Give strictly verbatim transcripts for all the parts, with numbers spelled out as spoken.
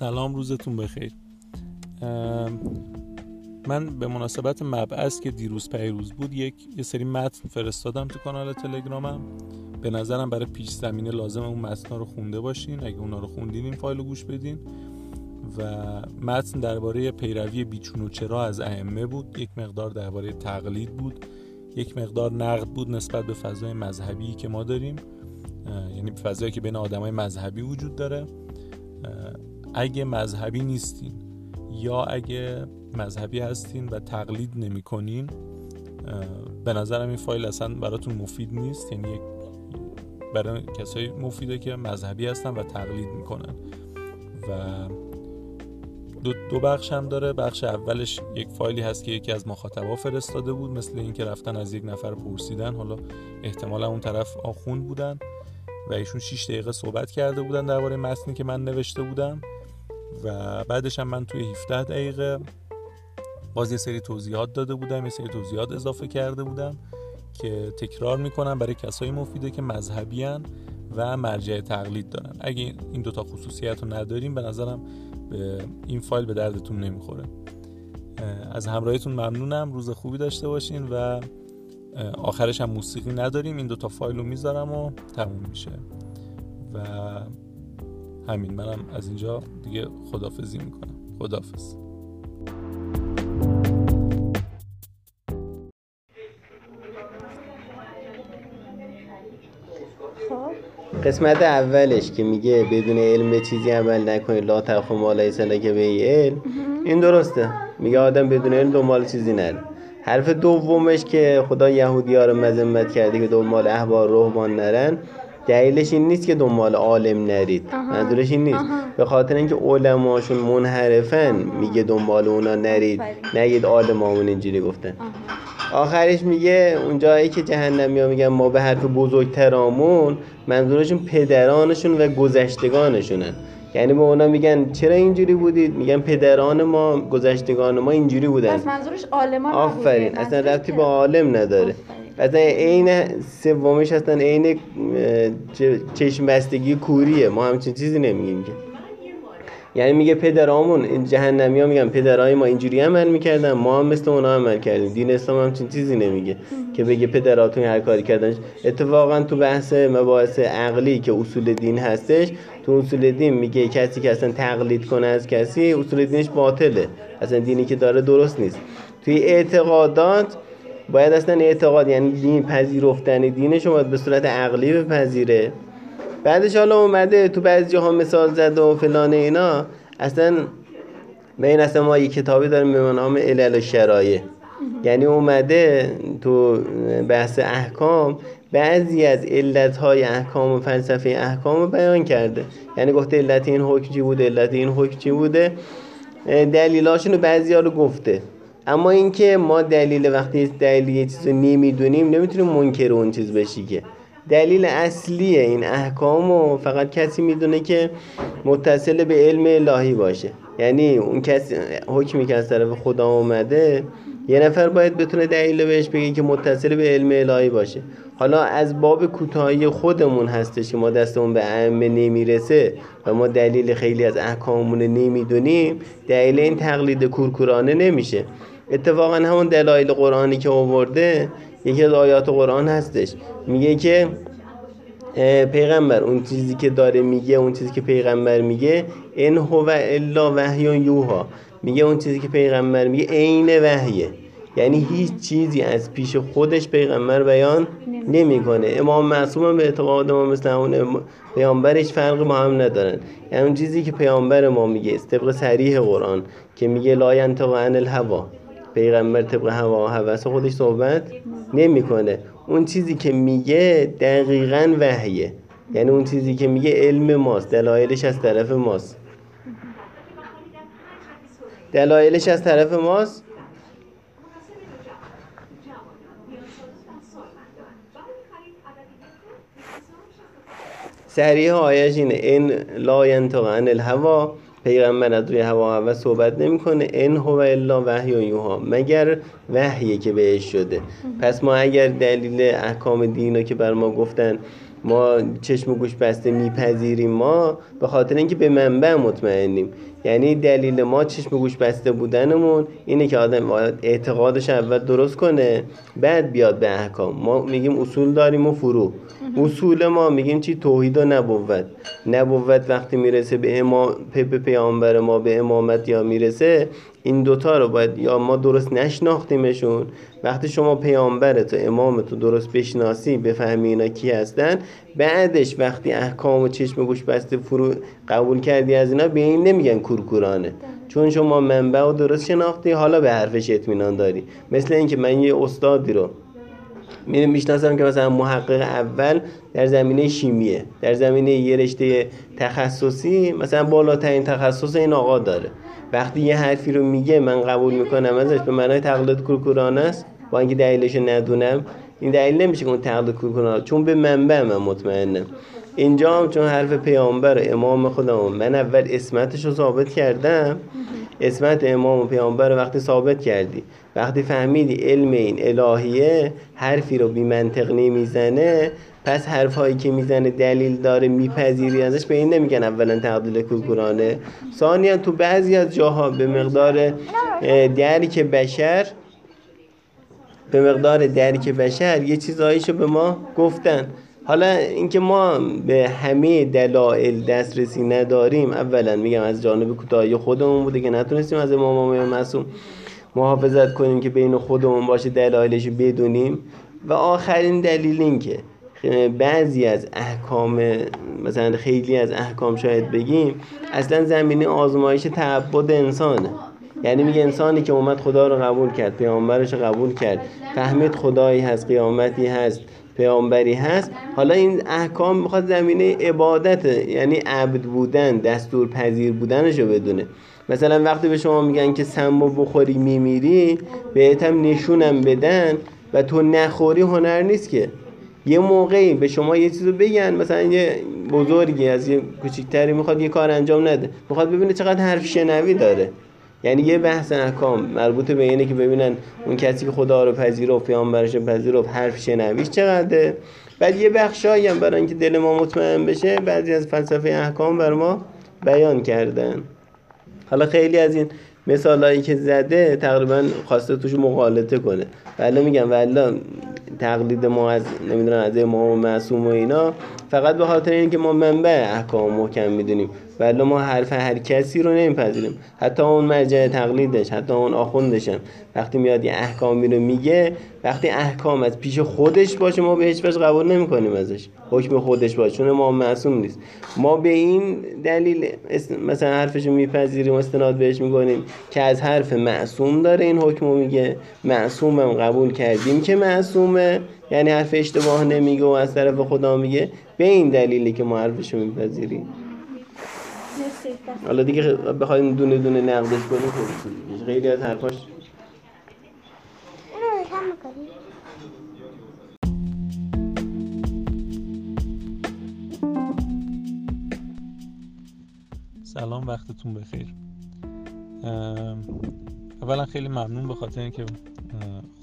سلام، روزتون بخیر. من به مناسبت مبعث که دیروز پیروز بود یک یه سری متن فرستادم تو کانال تلگرامم. به نظرم برای پیش زمینه لازمه اون متن‌ها رو خونده باشین. اگه اونا رو خوندین این فایل رو گوش بدین. و متن درباره پیروی بیچون و چرا از ائمه بود، یک مقدار درباره تقلید بود، یک مقدار نقد بود نسبت به فضای مذهبی که ما داریم، یعنی فضایی که بین آدمای مذهبی وجود داره. اگه مذهبی نیستین یا اگه مذهبی هستین و تقلید نمی کنین، به نظرم این فایل اصلا براتون مفید نیست. یعنی برای کسایی مفیده که مذهبی هستن و تقلید میکنن. و دو, دو بخش هم داره. بخش اولش یک فایلی هست که یکی از مخاطبا فرستاده بود، مثل این که رفتن از یک نفر پرسیدن، حالا احتمالا اون طرف آخوند بودن و ایشون شش دقیقه صحبت کرده بودن درباره متنی که من نوشته بودم. و بعدش هم من توی هفده دقیقه باز یه سری توضیحات داده بودم، یه سری توضیحات اضافه کرده بودم که تکرار میکنم برای کسایی مفیده که مذهبی هن و مرجع تقلید دارن. اگه این دوتا خصوصیت رو نداریم، به نظرم به این فایل به دردتون نمیخوره. از همراهیتون ممنونم، روز خوبی داشته باشین. و آخرش هم موسیقی نداریم، این دوتا فایل رو میذارم و تموم میشه. و همین، منم از اینجا دیگه خداحافظی میکنم. خداحافظ. قسمت اولش که میگه بدون علم به چیزی عمل نکنید، لا تقف مالیس لکه به علم، این درسته. میگه آدم بدون علم دنبال چیزی نره. حرف دومش که خدا یهودی‌ها رو مذمت کرده که دنبال احبار رهبان نرن، دلیلش این نیست که دنبال عالم نرید، منظورش این نیست. به خاطر اینکه علماشون منحرفن میگه دنبال اونا نرید، نگید عالمامون اینجوری گفتن. آخرش میگه اونجایی که جهنمیا میگن ما به حرف بزرگترامون، منظورشون پدرانشون و گذشتگانشونن. یعنی به اونا میگن چرا اینجوری بودید، میگن پدران ما، گذشتگان ما اینجوری بودن. پس منظورش عالمان نبوده. آفرین، اصلا ربطی به عالم نداره. اصلا عین سومش اصلا عین چشم بستگی کوریه. ما همچین چیزی نمیگیم که. یعنی میگه پدرامون، جهنمی ها میگن پدرای ما اینجوری عمل میکردن، ما هم مثل اونا عمل کردیم. دین اسلام همچین چیزی نمیگه که بگه پدراتون هر کاری کردن. اتفاقا تو بحث مباحث عقلی که اصول دین هستش، تو اصول دین میگه کسی که اصلا تقلید کنه از کسی، اصول دینش باطله، اصلا دینی که داره درست نیست. توی اعتقادات باید اصلا اعتقاد، یعنی دین، پذیرفتن دین شما به صورت عقلی بپذیره. بعدش حالا اومده تو بعضی جاها مثال زد و فلان اینا. اصلا به این اصلا ما یک کتابی داریم به نام علل و شرایع. یعنی اومده تو بحث احکام بعضی از علت‌های احکام و فلسفه احکام رو بیان کرده. یعنی گفته علت این حکم چی بوده، علت این حکم چی بوده، دلیلاشون رو بعضیا رو گفته. اما اینکه ما دلیل، وقتی دلیل یه چیز رو نمیدونیم، نمیتونیم منکر اون چیز بشی که دلیل اصلی این احکامو فقط کسی میدونه که متصل به علم الهی باشه. یعنی اون کسی، حکمی که از طرف خدا اومده، یه نفر باید بتونه دلیل بهش بگه که متصل به علم الهی باشه. حالا از باب کوتاهی خودمون هستش که ما دستمون به ائمه نمیرسه و ما دلیل خیلی از احکاممون نمیدونیم، دلیل این تقلید کورکورانه نمیشه. اتفاقا همون دلایل قرآنی که آورده، یکی از آیات قرآن هستش، میگه که پیغمبر اون چیزی که داره میگه، اون چیزی که پیغمبر میگه، ان هو الا وحی یوحی، میگه اون چیزی که پیغمبر میگه عین وحیه. یعنی هیچ چیزی از پیش خودش پیغمبر بیان نمیکنه. امام معصوم به اعتقاد ما مثل اون پیامبرش فرق با هم ندارن. یعنی اون چیزی که پیامبر ما میگه طبق صریح قرآن که میگه لا ینطق عن الهوا، پیغمبر طبق هوا و هوس خودش صحبت نمیکنه. اون چیزی که میگه دقیقاً وحیه. یعنی اون چیزی که میگه علم ماست، دلایلش از طرف ماست. دلایلش از طرف ماست. صریح آیش اینه، این لا ینطق عن الهوی، پیغمبر از روی هوا و هوس صحبت نمیکنه. ان هو الا وحی یوحی، مگر وحیه که بهش شده. پس ما اگر دلیل احکام دین رو که بر ما گفتن ما چشم و گوش بسته میپذیریم، ما به خاطر اینکه به منبع مطمئنیم. یعنی دلیل ما چشم و گوش بسته بودنمون اینه که آدم اعتقادش اول درست کنه بعد بیاد به احکام. ما میگیم اصول داریم و فروع. اصول ما میگیم چی؟ توحید و نبوت. نبوت وقتی میرسه به امام، به پیامبر ما، به امامت یا میرسه، این دوتا رو باید یا ما درست نشناختیمشون. وقتی شما پیامبرت و امامت رو درست بشناسی، بفهمی اینا کی هستن، بعدش وقتی احکام و چشم گوش بسته فرو قبول کردی از اینا، به این نمیگن کورکورانه، چون شما منبع رو درست شناختی، حالا به حرفش اطمینان داری. مثل اینکه من یه استادی رو میشناسم که مثلا محقق اول در زمینه شیمیه، در زمینه یه رشته تخصصی، مثلا بالاترین تخصص این آقا داره. وقتی یه حرفی رو میگه من قبول میکنم ازش، به معنای تقلید کورکورانه است، با اینکه دلیلش رو ندونم. این دلیل نمیشه که اون تقلید کورکورانه، چون به منبع من مطمئنم. اینجا هم چون حرف پیامبر و امام خودم، من اول اسمتش رو ثابت کردم. اسمت امام و پیامبر وقتی ثابت کردی، وقتی فهمیدی علم این الهیه، حرفی رو بی منطق نمیزنه، پس حرفایی که میزنه دلیل داره، میپذیری ازش، به این نمیگن اولا تقلید کورکورانه. ثانیا تو بعضی از جاها به مقدار درک بشر به مقدار درک بشر یه چیزاییشو به ما گفتن. حالا اینکه ما به همه دلایل دسترسی نداریم، اولا میگم از جانب کوتاهی خودمون بوده که نتونستیم از امام معصوم محافظت کنیم که بین خودمون باشه، دلایلش رو بدونیم. و آخرین دلیل این که بعضی از احکام، مثلا خیلی از احکام شاید بگیم، اصلا زمینه آزمایش تعبد انسانه. یعنی میگه انسانی که اومد خدا رو قبول کرد، پیامبرش رو قبول کرد، فهمید خدایی هست، قیامتی هست، پیامبری هست، حالا این احکام میخواد زمینه عبادت، یعنی عبد بودن، دستور پذیر بودنشو بدونه. مثلا وقتی به شما میگن که سمو بخوری میمیری، بهتم نشونم بدن و تو نخوری، هنر نیست که. یه موقعی به شما یه چیزو بگن، مثلا یه بزرگی از یه کوچیکتری میخواد یه کار انجام نده، میخواد ببینه چقدر حرف شنوی داره. یعنی یه بحث احکام مربوط به اینه که ببینن اون کسی که خدا رو پذیرفت، پیامبرش رو پذیرفت، حرف شنویش چقدره. بعد یه بخشایی هم برای اینکه دل ما مطمئن بشه، بعضی از فلسفه احکام بر ما بیان کردن. حالا خیلی از این مثالایی که زده تقریبا خواسته توش مغالطه کنه. والله میگم والله تقلید ما از نمیدونم از امام معصوم و اینا فقط به خاطر اینه که ما منبع احکام محکم میدونیم، والله ما حرف هر کسی رو نمیپذیریم، حتی اون مرجع تقلیدش، حتی اون آخوندش هم. وقتی میاد یه احکامی رو میگه، وقتی احکام از پیش خودش باشه ما به هیچ وجه قبول نمیکنیم ازش، حکم خودش باشه، چون امام معصوم نیست. ما به این دلیل مثلا حرفش رو میپذیریم، استناد بهش میکنیم که از حرف معصوم داره این حکم رو میگه، معصومم قبول کردیم که معصومه، یعنی حرف اشتباه نمیگه و از طرف خدا میگه. به این دلیلی که ما حرفش رو میپذیریم. حالا دیگه بخوایم دونه دونه نقدش کنیم، خیلی از حرفاش سلام، وقتتون بخیر. اولا خیلی ممنون به خاطر اینکه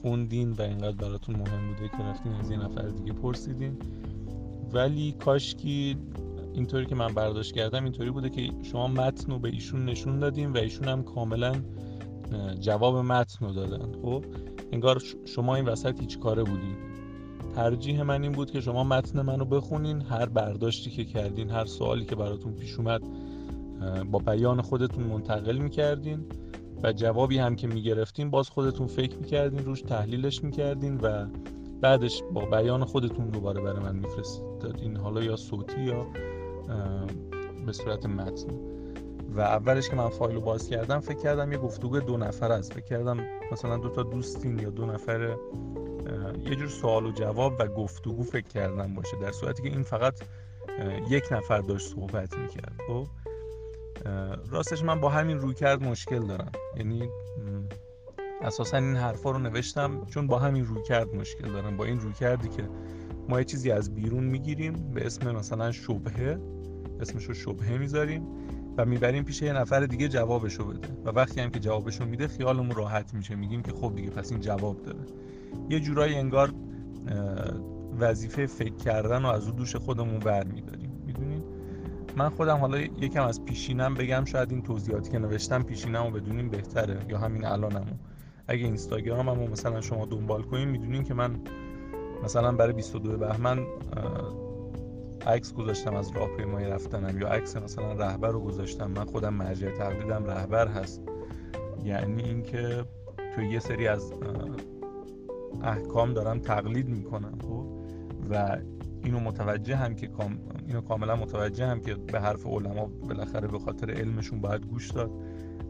خوندین و اینقدر براتون مهم بوده که رفتین از یه نفر دیگه پرسیدین. ولی کاشکی اینطوری که من برداشت کردم اینطوری بوده که شما متن رو به ایشون نشون دادین و ایشون هم کاملا جواب متن رو دادن. خب انگار شما این وسط هیچ کاره بودین. ترجیح من این بود که شما متن منو بخونین، هر برداشتی که کردین، هر سوالی که براتون پیش اومد با بیان خودتون منتقل می‌کردین و جوابی هم که می‌گرفتین باز خودتون فکر می‌کردین، روش تحلیلش می‌کردین و بعدش با بیان خودتون دوباره برای من می‌فرستادین، حالا یا صوتی یا به صورت متن. و اولش که من فایل رو باز کردم فکر کردم یه گفتگو دو نفر است، فکر کردم مثلا دو تا دوستین یا دو نفر یه جور سوال و جواب و گفتگو فکر کردم باشه، در صورتی که این فقط یک نفر داشت صحبت میکرد. خب راستش من با همین رویکرد مشکل دارم، یعنی اساسا این حرفا رو نوشتم چون با همین رویکرد مشکل دارم. با این رویکردی که ما یه چیزی از بیرون میگیریم به اسم مثلا شبهه، اسمشو شبهه میذاریم و میبریم پیش یه نفر دیگه جوابشو بده و وقتی هم که جوابشو میده خیالمون راحت میشه، میگیم که خب دیگه پس این جواب داره. یه جورایی انگار وظیفه فکر کردن و از اون دوش خودمون برمی‌داریم، میدونید؟ من خودم حالا یکم از پیشینم بگم، شاید این توضیحاتی که نوشتم پیشینمو بدونین بهتره یا همین الانمو. اگه اینستاگراممو مثلا شما دنبال کنین میدونین که من مثلا برای بیست و دو بهمن عکس گذاشتم از راهپیمایی رفتنم، یا عکس مثلا رهبر رو گذاشتم. من خودم مرجع تقلیدم رهبر هست، یعنی اینکه تو یه سری از احکام دارم تقلید میکنم و اینو متوجه هم که اینو کاملا متوجه هم که به حرف علما بالاخره به خاطر علمشون باید گوش داد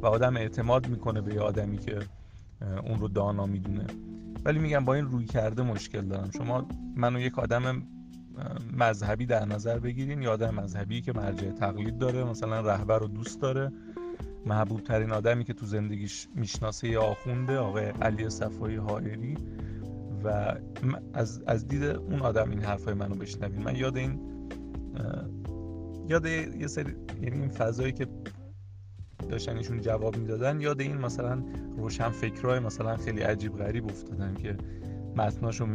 و آدم اعتماد میکنه به یه آدمی که اون رو دانا میدونه. ولی میگم با این روی کرده مشکل دارم. شما منو یک آدم مذهبی در نظر بگیرین، یا آدم مذهبی که مرجع تقلید داره، مثلا رهبر رو دوست داره، محبوب ترین آدمی که تو زندگیش میشناسه یا آخونده آقای علی صفایی حائری، و از از دید اون آدم این حرفای منو بشنوین. من یاد این یاد یه سری، یعنی این فضایی که داشتن ایشون جواب میدادن، یاد این مثلا روشن فکرای مثلا خیلی عجیب غریب افتادم که متناشون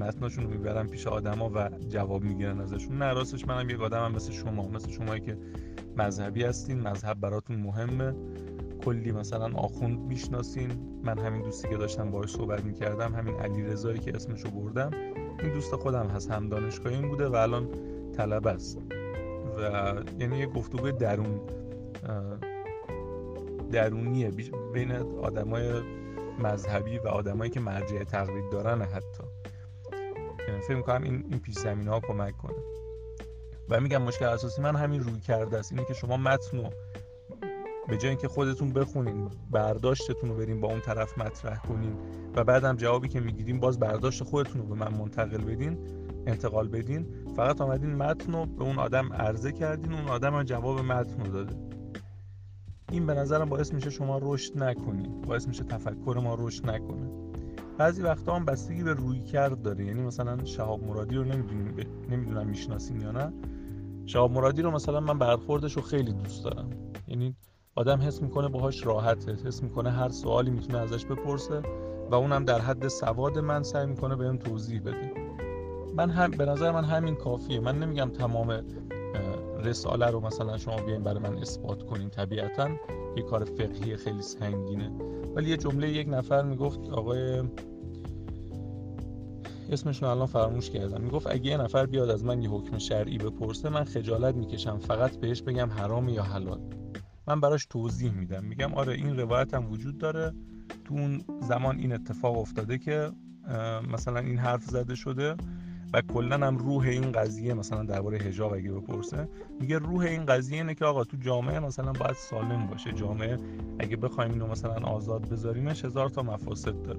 متناشون رو میبرن پیش آدما و جواب میگیرن ازشون. نه، راستش منم یک آدمم مثل شما، مثل شمایی که مذهبی هستین، مذهب براتون مهمه، کلی مثلا آخوند میشناسین. من همین دوستی که داشتم باهاش صحبت میکردم، همین علیرضایی که اسمشو بردم، این دوست خودم هست، هم دانشگاهیم بوده و الان طلبه است، و یعنی یه گفتگو درون درونیه بین آدمای مذهبی و آدمایی که مرجع تقلید دارن. حتی فکر می‌کنم این این پیش زمینه‌ها کمک کنه. و میگم مشکل اساسی من همین روی کرده است، اینه که شما متن رو به جای اینکه خودتون بخونین، برداشتتون رو برین با اون طرف مطرح کنین و بعدم جوابی که میگیرین باز برداشت خودتون رو به من منتقل بدین، انتقال بدین، فقط اومدین متن رو به اون آدم عرضه کردین، اون آدم هم جواب متن رو داده. این به نظرم باعث میشه شما رشد نکنین، باعث میشه تفکر ما رشد نکنه. بعضی وقتا هم بستگی به روی کرد داره، یعنی مثلا شهاب مرادی رو نمیدونم نمیدونم میشناسین یا نه. شهاب مرادی رو مثلا من برخوردش رو خیلی دوست دارم، یعنی آدم حس میکنه باهاش راحته، حس میکنه هر سوالی میتونه ازش بپرسه و اونم در حد سواد من سعی میکنه بهم توضیح بده. من هم به نظر من همین کافیه. من نمیگم تمام رساله رو مثلا شما بیاین برای من اثبات کنین، طبیعتاً یه کار فقهی خیلی سنگینه. ولی یه جمله یک نفر میگفت، آقای اسمشون الان فراموش کردم، میگفت اگه یه نفر بیاد از من یه حکم شرعی بپرسه، من خجالت میکشم فقط بهش بگم حرام یا حلال، من براش توضیح میدم، میگم آره این روایت هم وجود داره، تو اون زمان این اتفاق افتاده که مثلا این حرف زده شده، و کلن هم روح این قضیه مثلا درباره حجاب اگه بپرسه، میگه روح این قضیه اینه که آقا تو جامعه مثلا باید سالم باشه، جامعه اگه بخوایم اینو مثلا آزاد بذاریمش هزار تا مفاسد داره.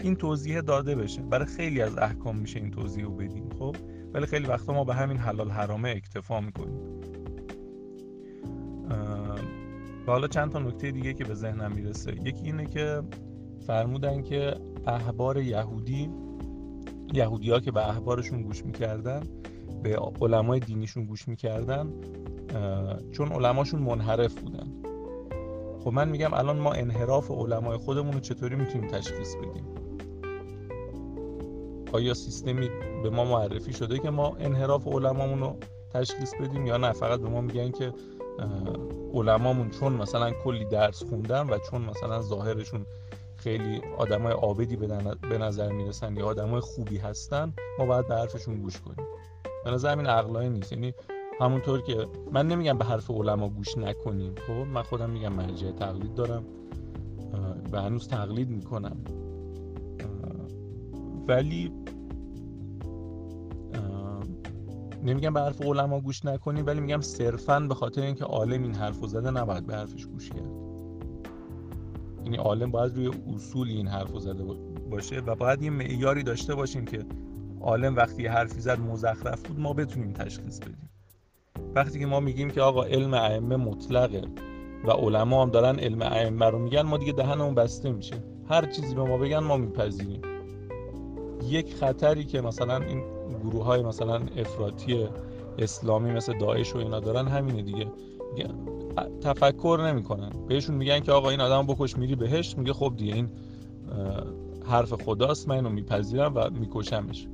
این توضیح داده بشه برای خیلی از احکام میشه این توضیح رو بدیم، خب، ولی خیلی وقتا ما به همین حلال حرامه اکتفا میکنیم. و حالا چند تا نکته دیگه که به ذهنم میرسه، یکی اینه که فرمودن که احبار یهودی یهودی‌ها که به احبارشون گوش می‌کردن، به علمای دینیشون گوش می‌کردن، چون علماشون منحرف بودن. خب من میگم الان ما انحراف علمای خودمون رو چطوری میتونیم تشخیص بدیم؟ آیا سیستمی به ما معرفی شده که ما انحراف علمامون رو تشخیص بدیم، یا نه فقط به ما میگن که علمامون چون مثلا کلی درس خوندن و چون مثلا ظاهرشون خیلی آدمای عابدی به نظر میرسن یا آدمای خوبی هستن، ما باید به حرفشون گوش کنیم؟ به نظر من عقلانی نیست. یعنی همونطور که من نمیگم به حرف علما گوش نکنیم، خب من خودم میگم مرجع تقلید دارم و هنوز تقلید میکنم، ولی نمیگم به حرف علما گوش نکنیم، ولی میگم صرفاً به خاطر اینکه عالم این حرفو زده نباید به حرفش گوش کرد. یعنی عالم باید روی اصول این حرفو زده باشه و باید یه معیاری داشته باشیم که عالم وقتی حرفی زد مزخرف بود ما بتونیم تشخیص بدیم. وقتی که ما میگیم که آقا علم ائمه مطلقه و علما هم دارن علم ائمه رو میگن، ما دیگه دهنمون بسته میشه، هر چیزی به ما بگن ما میپذیریم. یک خطری که مثلا این گروه‌های مثلا افراطی اسلامی مثل داعش و اینا دارن همینه دیگه، تفکر نمی‌کنن. بهشون میگن که آقا این آدمو بکش میری بهشت، میگه خب دیگه این حرف خداست من اینو میپذیرم و میکشمش.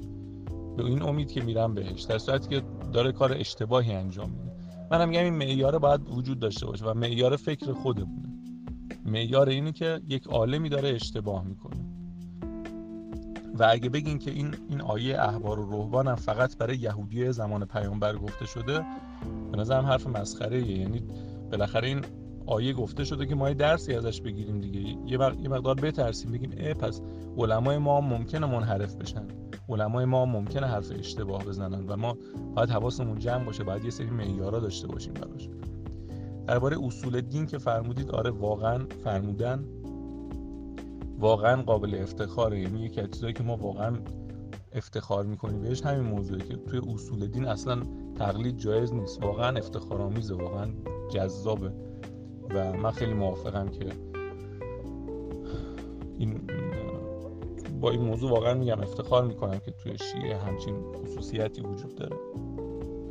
به این امید که میرم بهش، در صورتی که داره کار اشتباهی انجام میده. منم میگم این معیار باید وجود داشته باشه و معیار فکر خودمونه. معیار اینه که یک عالمی داره اشتباه میکنه. و اگه بگین که این این آیه احبار و رهبان هم فقط برای یهودی زمان پیامبر گفته شده، به نظرم حرف مسخره. یعنی بالاخره این آیه گفته شده که ما یه درسی ازش بگیریم دیگه، یه مقدار بترسیم، بگیم اه پس علمای ما ممکنه منحرف بشن، علمای ما ممکنه حرف اشتباه بزنن و ما باید حواسمون جمع باشه، باید یه سری معیارا داشته باشیم براش. درباره اصول دین که فرمودید، آره واقعا فرمودن واقعا قابل افتخاره. یعنی یکی از چیزایی که ما واقعا افتخار میکنیم بهش همین موضوعی که توی اصول دین اصلا تقلید جایز نیست، واقعا افتخارآمیزه، واقعا جذابه و من خیلی موافقم که این با این موضوع واقعا میگم افتخار میکنم که توی شیعه همچین خصوصیتی وجود داره.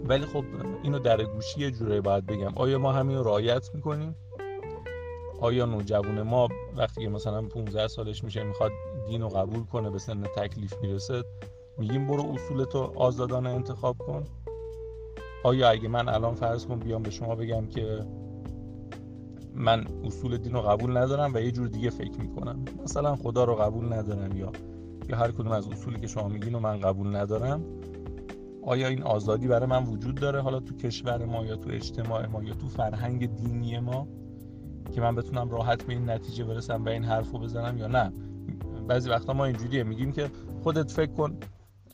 ولی خب اینو در گوشی یه جوری باید بگم، آیا ما همین رو رعایت میکنیم؟ آیا نوجوان ما وقتی که مثلا پانزده سالش میشه میخواد دین رو قبول کنه، به سن تکلیف میرسه، میگیم برو اصولتو آزادانه انتخاب کن؟ آیا اگه من الان فرض کن بیام به شما بگم که من اصول دین رو قبول ندارم و یه جور دیگه فکر میکنم، مثلا خدا رو قبول ندارم یا یا هر کدوم از اصولی که شما میگین رو من قبول ندارم، آیا این آزادی برای من وجود داره حالا تو کشور ما یا تو اجتماع ما یا تو فرهنگ دینی ما که من بتونم راحت به این نتیجه برسم و این حرفو بزنم یا نه؟ بعضی وقتا ما اینجوریه، میگیم که خودت فکر کن،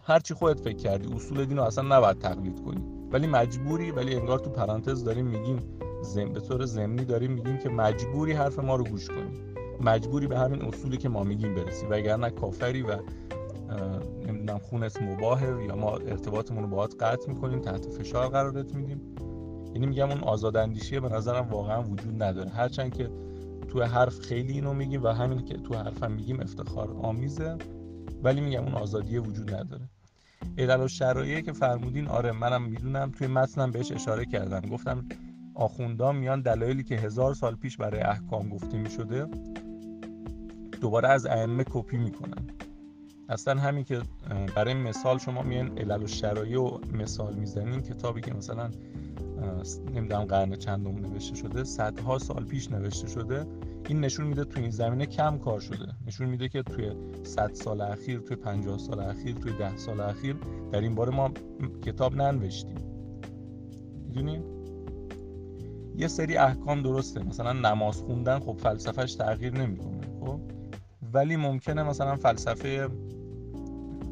هر چی خودت فکر کردی، اصول دین رو اصلا نباید تقلید کنی، ولی مجبوری، ولی انگار تو پرانتز داریم میگیم زم به طور ضمنی داریم میگیم که مجبوری حرف ما رو گوش کنی، مجبوری به همین اصولی که ما میگیم برسی، وگرنه کافری و نمیدونم خونت مباحه یا ما ارتباطمون رو باهات قطع میکنیم، تحت فشار قرارت میدیم. یعنی میگم اون آزاداندیشی به نظرم واقعا وجود نداره، هرچند که تو حرف خیلی اینو میگیم و همین که تو حرفم میگیم افتخار آمیزه، ولی میگم اون آزادی وجود نداره. علل شرایعی که فرمودین، آره منم میدونم، توی متنم بهش اشاره کردم، گفتم آخوندان میان دلایلی که هزار سال پیش برای احکام گفته میشده دوباره از ائمه کپی میکنن. اصلا همین که برای مثال شما میان علل الشرایع و مثال میزنین، کتابی که مثلا نمیدونم قرن چندم نوشته شده، صدها سال پیش نوشته شده، این نشون میده توی این زمینه کم کار شده، نشون میده که توی صد سال اخیر، توی پنجاه سال اخیر، توی ده سال اخیر در این باره ما کتاب ننوشتیم. میدونین یه سری احکام درسته، مثلا نماز خوندن خب فلسفهش تغییر نمیکنه، خب ولی ممکنه مثلا فلسفه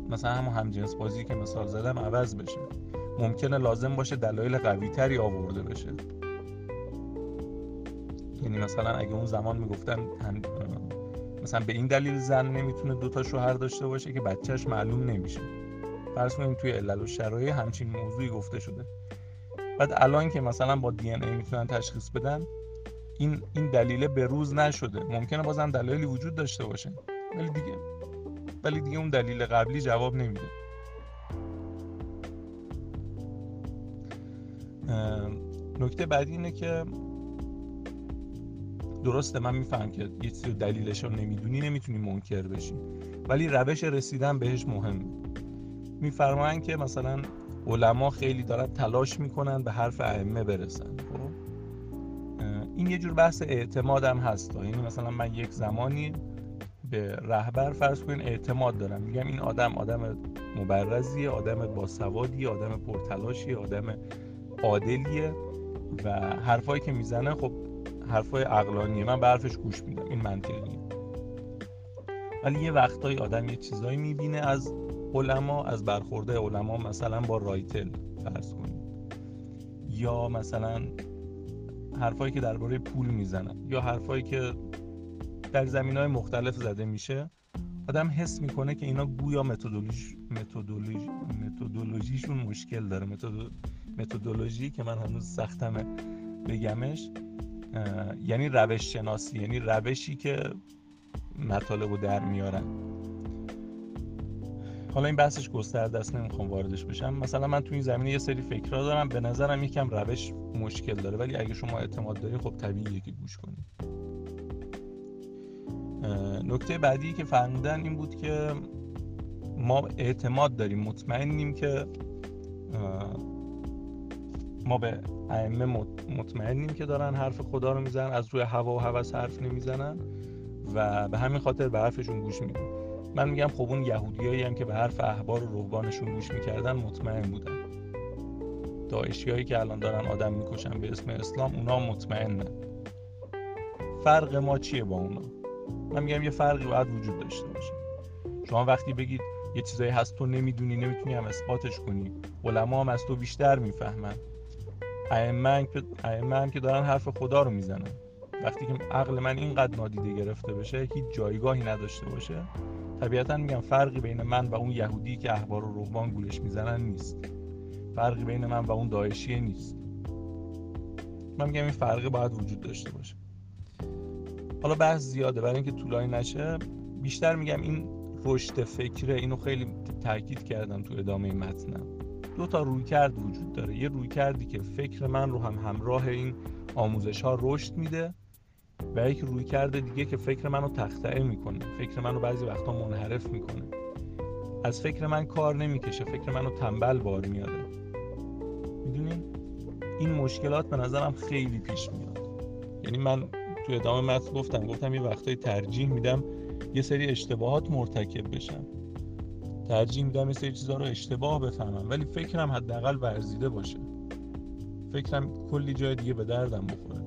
مثلا همون همجنس بازی که مثال زدم عوض بشه، ممکنه لازم باشه دلایل قوی تری آورده بشه. یعنی مثلا اگه اون زمان میگفتن مثلا به این دلیل زن نمیتونه دوتا شوهر داشته باشه که بچهش معلوم نمیشه، فرض کنیم توی علل الشرایع همچین موضوعی گفته شده، بعد الان که مثلا با دی ان ای میتونن تشخیص بدن این این دلیل به روز نشده، ممکنه بازم دلایلی وجود داشته باشه ولی دیگه ولی دیگه اون دلیل قبلی جواب نمیده. نکته بعدی اینه که درسته من میفهم که یه چیزی دلیلش رو نمیدونی نمیتونی منکر بشی، ولی روش رسیدن بهش مهمه. میفرمایند که مثلا علما خیلی دارن تلاش میکنن به حرف ائمه برسن، خب این یه جور بحث اعتمادم هست. یعنی مثلا من یک زمانی به رهبر فرض کن اعتماد دارم، میگم این آدم آدم مبرزیه، آدم باسوادیه، آدم پرتلاشیه، آدم عادلیه و حرفایی که میزنه خب حرفای عقلانیه، من به حرفش گوش میدم، این منطقیه. ولی یه وقتایی آدم یه چیزایی میبینه از علما، از برخورده علما مثلا با رایتل فرض کنید، یا مثلا حرفایی که درباره پول میزنن، یا حرفایی که در زمینه‌های مختلف زده میشه، آدم حس میکنه که اینا گویا متدولوژی متدولوژی متدولوژیشون مشکل داره. متدولوژی متدولوژی که من هنوز سختمه بگمش، یعنی روش شناسی، یعنی روشی که مطالب رو در میارن. حالا این بحثش گسترده است، نمیخوام واردش بشم. مثلا من تو این زمینه یه سری فکرها دارم، به نظرم یکم روش مشکل داره، ولی اگه شما اعتماد داری خب طبیعیه که گوش کنی. نکته بعدی که فرمودن این بود که ما اعتماد داریم، مطمئنیم که ما به ائمه مطمئنیم که دارن حرف خدا رو میزنن، از روی هوا و هوس حرف نمیزنن و به همین خاطر به حرفشون گوش میدیم. من میگم خب اون یهودیایی هم که به حرف احبار و رهبانشون گوش میکردن مطمئن بودن، داعشیایی که الان دارن آدم میکشن به اسم اسلام اونا مطمئنن. فرق ما چیه با اونا؟ من میگم یه فرقی باید وجود داشته باشه. شما وقتی بگید یه چیزایی هست تو نمیدونی، نمیتونی هم اثباتش کنی، علما هم از تو بیشتر میفهمن، ائمه هم که دارن حرف خدا رو میزنن. وقتی که عقل من اینقدر نادیده گرفته بشه، هیچ جایگاهی نداشته باشه، طبیعتاً میگم فرقی بین من و اون یهودی که احبار و رهبان گولش میزنن نیست، فرقی بین من و اون داعشی نیست. من میگم این فرق باید وجود داشته باشه. حالا بحث زیاده، برای اینکه طولانی نشه بیشتر میگم این رشد فکره. اینو خیلی تاکید کردم تو ادامه متنم. دو تا رویکرد وجود داره، یه رویکردی که فکر من رو هم همراه این آموزش‌ها رشد میده و یک رویکرد دیگه که فکر منو تخطئه میکنه، فکر منو بعضی وقتا منحرف میکنه، از فکر من کار نمیکشه، فکر منو تنبل بار میاره. میدونین این مشکلات به نظرم خیلی پیش میاد. یعنی من تو ادامه متن گفتم گفتم یه وقتایی ترجیح میدم یه سری اشتباهات مرتکب بشم، ترجیح میدم یه سری چیزا رو اشتباه بفهمم، ولی فکرم حداقل ورزیده باشه، فکرم کلی جای دیگه به دردم بخوره.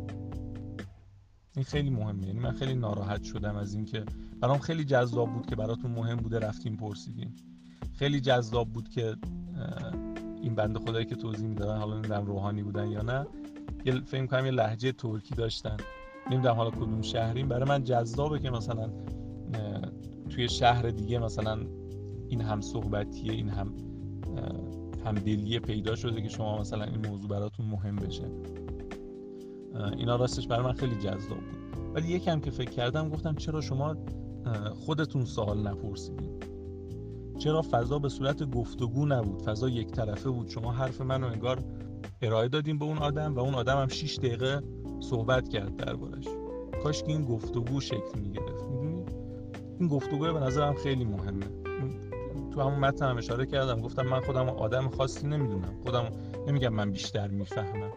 این خیلی مهمه. یعنی من خیلی ناراحت شدم از این که برام خیلی جذاب بود که براتون مهم بوده رفتیم پرسیدیم، خیلی جذاب بود که این بنده خدایی که توضیح میدادن، حالا نمیدونم روحانی بودن یا نه، یه فکر می‌کنم یه لهجه ترکی داشتن، نمیدونم حالا کدوم شهرین. برای من جذابه که مثلا توی شهر دیگه مثلا این هم صحبتیه، این هم همدلیه پیدا شده که شما مثلا این موضوع براتون مهم بشه. اینا راستش برای من خیلی جذاب بود. ولی یکم که فکر کردم گفتم چرا شما خودتون سوال نپرسیدید؟ چرا فضا به صورت گفتگو نبود؟ فضا یک طرفه بود. شما حرف منو انگار ارائه دادیم به اون آدم و اون آدم هم شش دقیقه صحبت کرد دربارش. کاش که این گفتگو شکل می‌گرفت. می‌دونید این گفتگو به نظرم خیلی مهمه. تو همون متن هم اشاره کردم، گفتم من خودم آدم خاصی نمیدونم، خودم نمیگم من بیشتر میفهمم،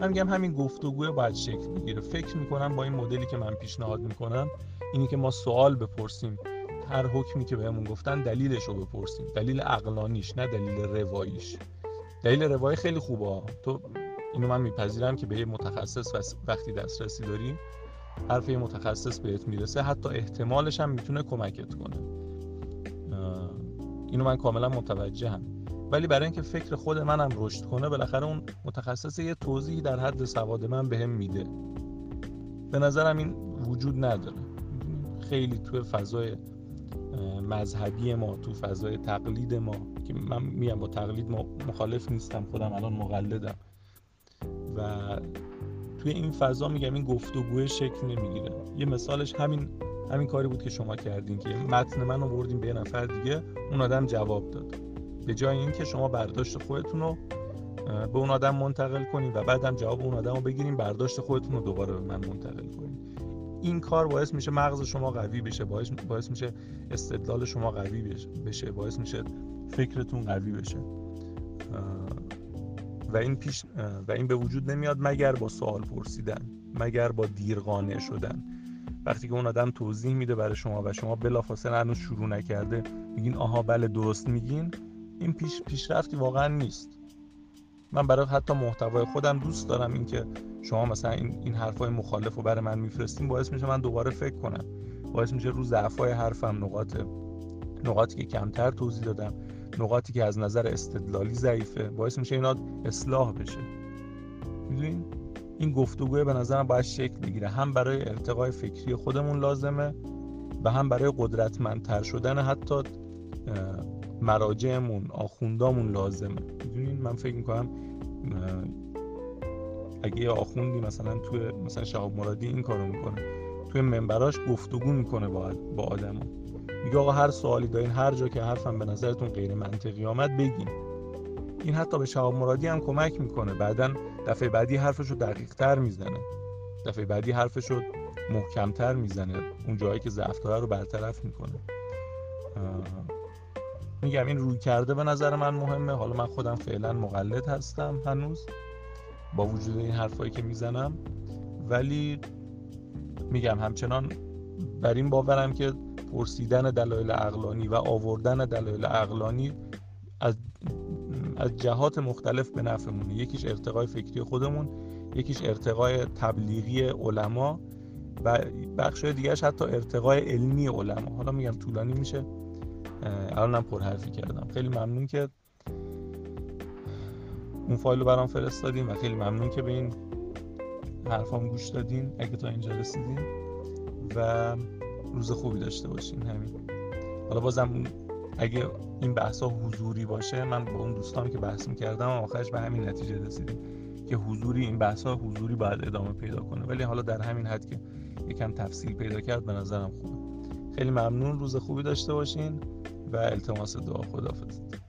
من میگم همین گفتگوه باید شکل بگیره. فکر میکنم با این مدلی که من پیشنهاد میکنم، اینی که ما سوال بپرسیم، هر حکمی که بهمون گفتن دلیلش رو بپرسیم، دلیل عقلانیش، نه دلیل رواییش. دلیل روایی خیلی خوبه، تو اینو من میپذیرم که به یه متخصص وقتی دسترسی داری، حرف یه متخصص بهت میرسه، حتی احتمالش هم میتونه کمکت کنه، اینو من کاملا متوجهم. ولی برای اینکه فکر خود منم رشد کنه، بالاخره اون متخصص یه توضیحی در حد سواد من بهم میده. به نظرم این وجود نداره. خیلی تو فضای مذهبی ما، تو فضای تقلید ما، که من میگم با تقلید مخالف نیستم، خودم الان مقلدم، و توی این فضا میگم این گفتگوه شکل نمیگیره. یه مثالش همین همین کاری بود که شما کردین که متن من رو بردین به نفر دیگه، اون آدم جواب داد، به جای این که شما برداشت خودتون رو به اون آدم منتقل کنین و بعدم جواب اون آدم رو بگیرین، برداشت خودتون رو دوباره به من منتقل کنین. این کار باعث میشه مغز شما قوی بشه، باعث باعث میشه استدلال شما قوی بشه، باعث میشه فکرتون قوی بشه، و این پیش و این به وجود نمیاد مگر با سوال پرسیدن، مگر با دیر قانع شدن. وقتی که اون آدم توضیح میده برای شما و شما بلافاصله هنوز شروع نکرده میگین آها بله درست میگین، این پیش پیشرفتی واقعا نیست. من برای حتی محتوای خودم دوست دارم این که شما مثلا این این حرفای مخالف رو برای من میفرستین، باعث میشه من دوباره فکر کنم، باعث میشه رو ضعفای حرفم، نقاط نقاطی که کمتر توضیح دادم، نقاطی که از نظر استدلالی ضعیفه، باعث میشه اینا اصلاح بشه. میدونین این گفتگوی به نظرم باید شکل بگیره، هم برای ارتقای فکری خودمون لازمه و هم برای قدرتمندتر شدن حتی مراجعمون، آخوندامون لازمه. میدونین من فکر میکنم اگه آخوندی مثلا توی مثلا شهاب مرادی این کارو میکنه، توی منبراش گفتگو میکنه با با آدما، میگه آقا هر سوالی دارین، هر جا که حرفم به نظرتون غیر منطقی اومد بگین. این حتی به شهاب مرادی هم کمک میکنه، بعداً دفعه بعدی حرفشو دقیق‌تر میزنه، دفعه بعدی حرفشو محکم‌تر میزنه، اون جایی که ضعف داره رو برطرف میکنه. میگم این روی کرده به نظر من مهمه. حالا من خودم فعلا مقلد هستم هنوز با وجود این حرفایی که میزنم، ولی میگم همچنان بر این باورم که پرسیدن دلایل عقلانی و آوردن دلایل عقلانی از از جهات مختلف به نفعمونه. یکیش ارتقای فکری خودمون، یکیش ارتقای تبلیغی علما و بخشای دیگرش حتی ارتقای علمی علما. حالا میگم طولانی میشه، الانم پرحرفی کردم. خیلی ممنون که اون فایل رو برام فرستادین و خیلی ممنون که به این حرفام گوش دادین اگه تا اینجا رسیدین، و روز خوبی داشته باشین. همین. حالا بازم اگه این بحثا حضوری باشه، من با اون دوستان که بحث می‌کردم آخرش به همین نتیجه رسیدیم که حضوری این بحثا حضوری باید ادامه پیدا کنه، ولی حالا در همین حد که یکم تفصیل پیدا کرد به نظرم خوبه. خیلی ممنون، روز خوبی داشته باشین و التماس دعا. خداحافظ.